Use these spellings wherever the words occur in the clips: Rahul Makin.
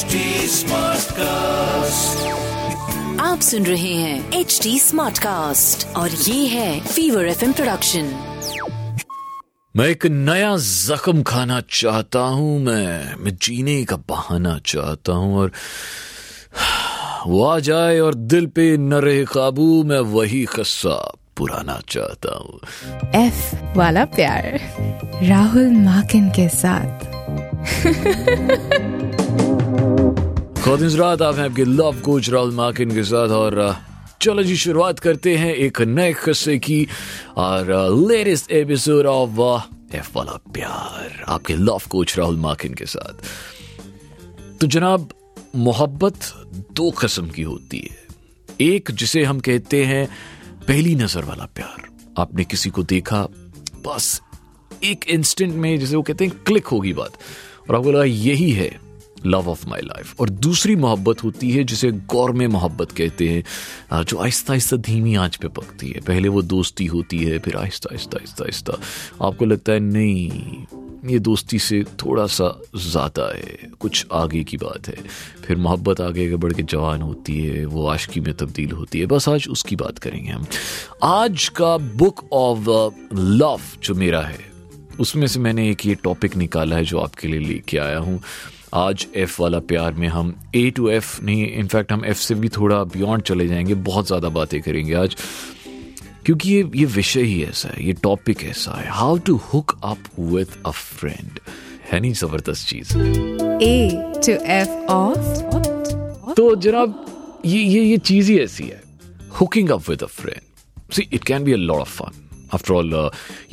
HD SmartCast। आप सुन रहे हैं HD SmartCast और ये है फीवर FM प्रोडक्शन। मैं एक नया जख्म खाना चाहता हूँ, मैं जीने का बहाना चाहता हूँ और वो आ जाए और दिल पे न रहे काबू, मैं वही खस्सा पुराना चाहता हूँ। एफ वाला प्यार राहुल माकिन के साथ। रात आप हैं आपके लव कोच राहुल माकिन के साथ और चलो जी शुरुआत करते हैं एक नए किस्से की और लेटेस्ट एपिसोड ऑफ एफ वाला प्यार आपके लव कोच राहुल माकिन के साथ। तो जनाब, मोहब्बत दो किस्म की होती है। एक जिसे हम कहते हैं पहली नजर वाला प्यार। आपने किसी को देखा, बस एक इंस्टेंट में, जैसे वो कहते हैं क्लिक होगी बात, और आपको लगा यही है लव ऑफ माई लाइफ। और दूसरी मोहब्बत होती है जिसे गौर में मोहब्बत कहते हैं, जो आहिस्ता आहिस्ता धीमी आंच पे पकती है। पहले वो दोस्ती होती है, फिर आहिस्ता आहिस्ता आहिस्ता आहिस्ता आपको लगता है नहीं, ये दोस्ती से थोड़ा सा ज़्यादा है, कुछ आगे की बात है। फिर मोहब्बत आगे आगे बढ़ के जवान होती है, वो आशिकी में तब्दील होती है। बस आज उसकी बात करेंगे हम। आज का बुक ऑफ लव जो मेरा है उसमें से मैंने एक ये टॉपिक निकाला है जो आपके लिए लेके आया हूँ। आज एफ वाला प्यार में हम ए टू एफ नहीं, इनफैक्ट हम एफ से भी थोड़ा बियॉन्ड चले जाएंगे, बहुत ज़्यादा बातें करेंगे आज, क्योंकि ये विषय ही ऐसा है, ये टॉपिक ऐसा है। How to hook up with a friend, है नहीं जबरदस्त चीज़। ए टू एफ ऑफ, तो जनाब ये चीज़ ही ऐसी है, hooking up with a friend. See, it can be a lot of fun. After all,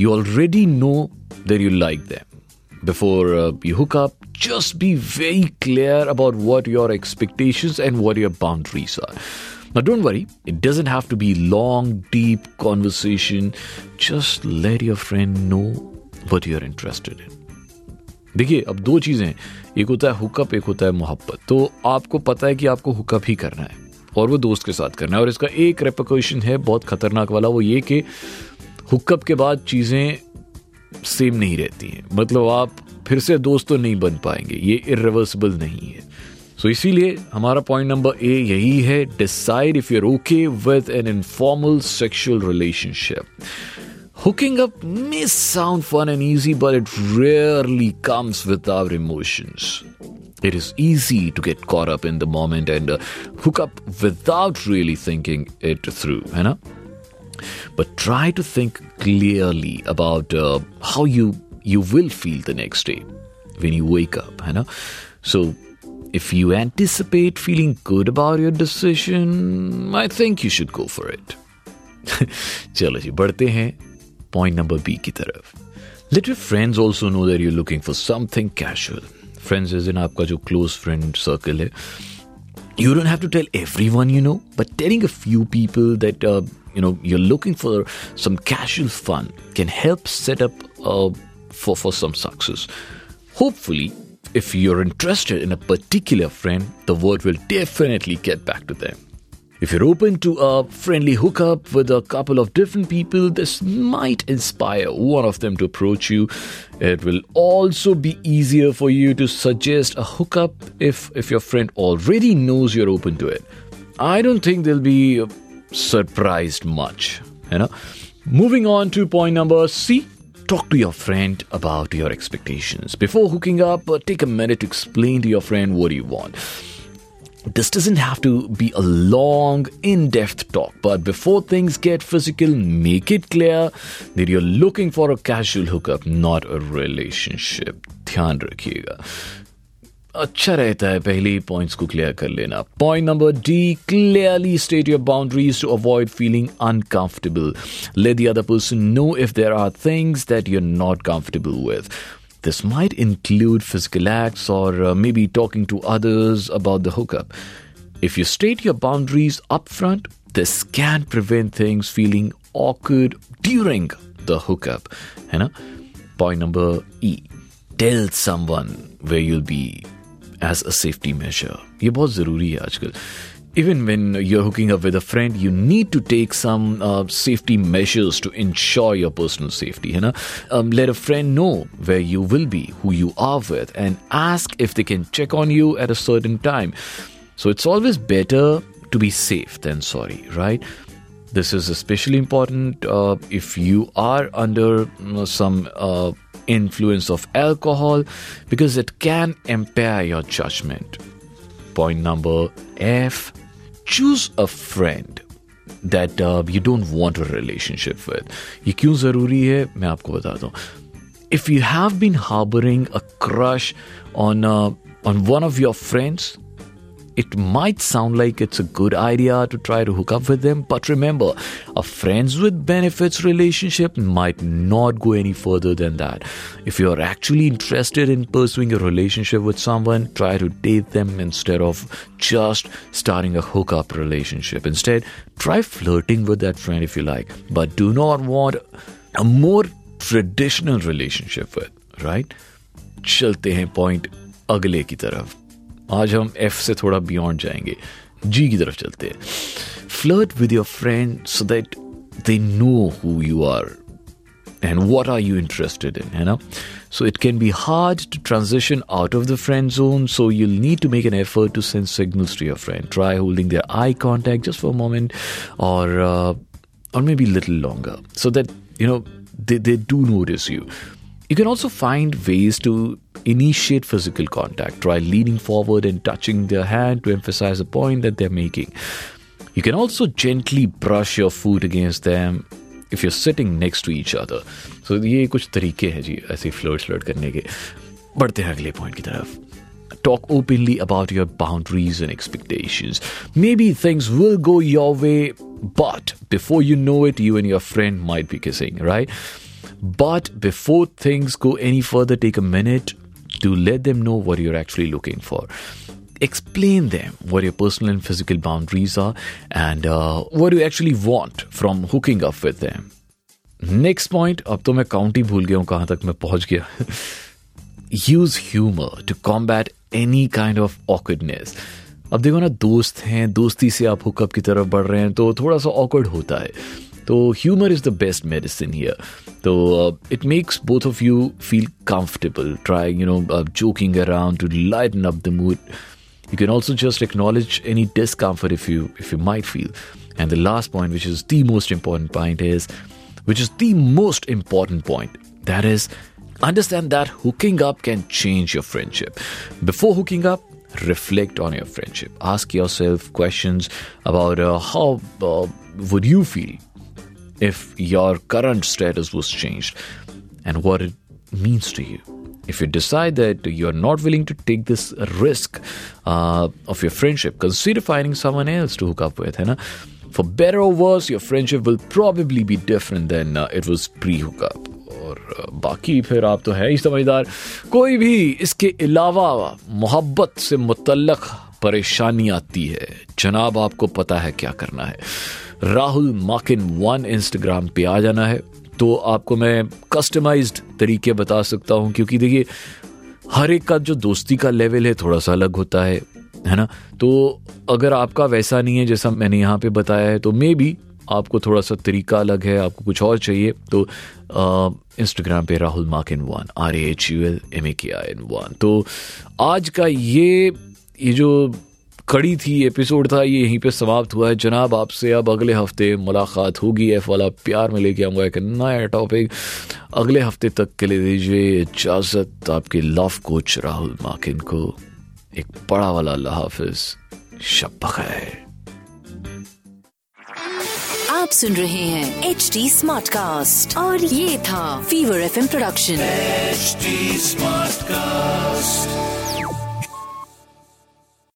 you already know that you like them. Before you hook up, just be very clear about what your expectations and what your boundaries are. Now, don't worry. It doesn't have to be long, deep conversation. Just let your friend know what you're interested in. देखिए, अब दो चीज़ें हैं, एक होता है hookup, एक होता है मोहब्बत। तो आपको पता है कि आपको हुकअप ही करना है और वो दोस्त के साथ करना है। और इसका एक रेपरकशन है बहुत खतरनाक वाला, वो ये कि हुकअप के बाद चीज़ें सेम नहीं रहती हैं। मतलब आप फिर से दोस्त तो नहीं बन पाएंगे, ये इर्रिवर्सिबल नहीं है। सो इसीलिए हमारा पॉइंट नंबर ए यही है, decide if you are okay with an informal sexual relationship. Hooking up may sound fun and easy, but it rarely comes with our emotions. It is easy to get caught up in the moment and hook up without really thinking it through, है ना? But try to think clearly about how you will feel the next day when you wake up, है ना? So if you anticipate feeling good about your decision, I think you should go for it. चलो जी, बढ़ते हैं point number B की तरफ. Let your friends also know that you're looking for something casual. Friends as in आपका जो close friend circle है. You don't have to tell everyone, you know, but telling a few people that you're looking for some casual fun can help set up for some success. Hopefully, if you're interested in a particular friend, the word will definitely get back to them. If you're open to a friendly hookup with a couple of different people, this might inspire one of them to approach you. It will also be easier for you to suggest a hookup if your friend already knows you're open to it. I don't think they'll be surprised much, you know. Moving on to point number C, talk to your friend about your expectations. Before hooking up, take a minute to explain to your friend what you want. This doesn't have to be a long, in-depth talk, but before things get physical, make it clear that you're looking for a casual hookup, not a relationship. ध्यान रखिएगा, अच्छा रहता है पहले ही points को clear कर लेना। Point number D, clearly state your boundaries to avoid feeling uncomfortable. Let the other person know if there are things that you are not comfortable with. This might include physical acts or maybe talking to others about the hookup. If you state your boundaries upfront, this can prevent things feeling awkward during the hookup. You know? Point number E, tell someone where you'll be as a safety measure. ये बहुत ज़रूरी है आजकल। even when you're hooking up with a friend, you need to take some safety measures to ensure your personal safety, है ना? Let a friend know where you will be, who you are with, and ask if they can check on you at a certain time. So it's always better to be safe than sorry, right? This is especially important if you are under some influence of alcohol, because it can impair your judgment. Point number F, choose a friend that you don't want a relationship with. ये क्यों ज़रूरी है मैं आपको बताता हूँ. If you have been harboring a crush on one of your friends, it might sound like it's a good idea to try to hook up with them, but remember, a friends with benefits relationship might not go any further than that. If you're actually interested in pursuing a relationship with someone, try to date them instead of just starting a hookup relationship. Instead, try flirting with that friend if you like, but do not want a more traditional relationship with, right? चलते हैं point अगले की तरफ. आज हम F से थोड़ा beyond जाएंगे, G की तरफ चलते हैं. Flirt with your friend so that they know who you are and what are you interested in, है ना? So it can be hard to transition out of the friend zone, so you need to make an effort to send signals to your friend. Try holding their eye contact just for a moment और maybe little longer, so that you know they do notice you. You can also find ways to initiate physical contact. Try leaning forward and touching their hand to emphasize a point that they're making. You can also gently brush your foot against them if you're sitting next to each other. So, ये कुछ तरीके हैं जी ऐसे flirt करने के. बढ़ते हैं अगले पॉइंट की तरफ. Talk openly about your boundaries and expectations. Maybe things will go your way, but before you know it, you and your friend might be kissing, right? But before things go any further, take a minute to let them know what you're actually looking for. Explain them what your personal and physical boundaries are and what you actually want from hooking up with them. Next point, अब तो मैं count ही भूल गया हूँ कहाँ तक मैं पहुँच गया. Use humor to combat any kind of awkwardness. अब देखो ना, दोस्त हैं, दोस्ती से आप hookup की तरफ बढ़ रहे हैं तो थोड़ा सा awkward होता है. So humor is the best medicine here. So it makes both of you feel comfortable. Try, joking around to lighten up the mood. You can also just acknowledge any discomfort if you might feel. And the last point, which is the most important point, that is, understand that hooking up can change your friendship. Before hooking up, reflect on your friendship. Ask yourself questions about how would you feel if your current status was changed and what it means to you. If you decide that you're not willing to take this risk of your friendship, consider finding someone else to hook up with, hai na? For better or worse, your friendship will probably be different than it was pre-hookup. और बाकी फिर आप तो है ही समझदार. कोई भी इसके अलावा मोहब्बत से मुतल्लक परेशानी आती है जनाब, आपको पता है क्या करना है. राहुल माकिन 1 इंस्टाग्राम पे आ जाना है तो आपको मैं कस्टमाइज्ड तरीके बता सकता हूँ, क्योंकि देखिए हर एक का जो दोस्ती का लेवल है थोड़ा सा अलग होता है ना? तो अगर आपका वैसा नहीं है जैसा मैंने यहाँ पे बताया है तो मे बी आपको थोड़ा सा तरीका अलग है, आपको कुछ और चाहिए. तो इंस्टाग्राम पे राहुल माकिन 1 RAHULMAKIN 1. तो आज का ये जो कड़ी थी एपिसोड था ये यहीं पे समाप्त हुआ है जनाब. आपसे अब अगले हफ्ते मुलाकात होगी. एफ वाला प्यार में लेके आऊँगा एक नया टॉपिक. अगले हफ्ते तक के लिए दीजिए इजाज़त आपके लव कोच राहुल माकिन को. एक बड़ा वाला अल्लाह हाफिज. शब बखैर. आप सुन रहे हैं HD SmartCast और ये था Fever FM production HD SmartCast.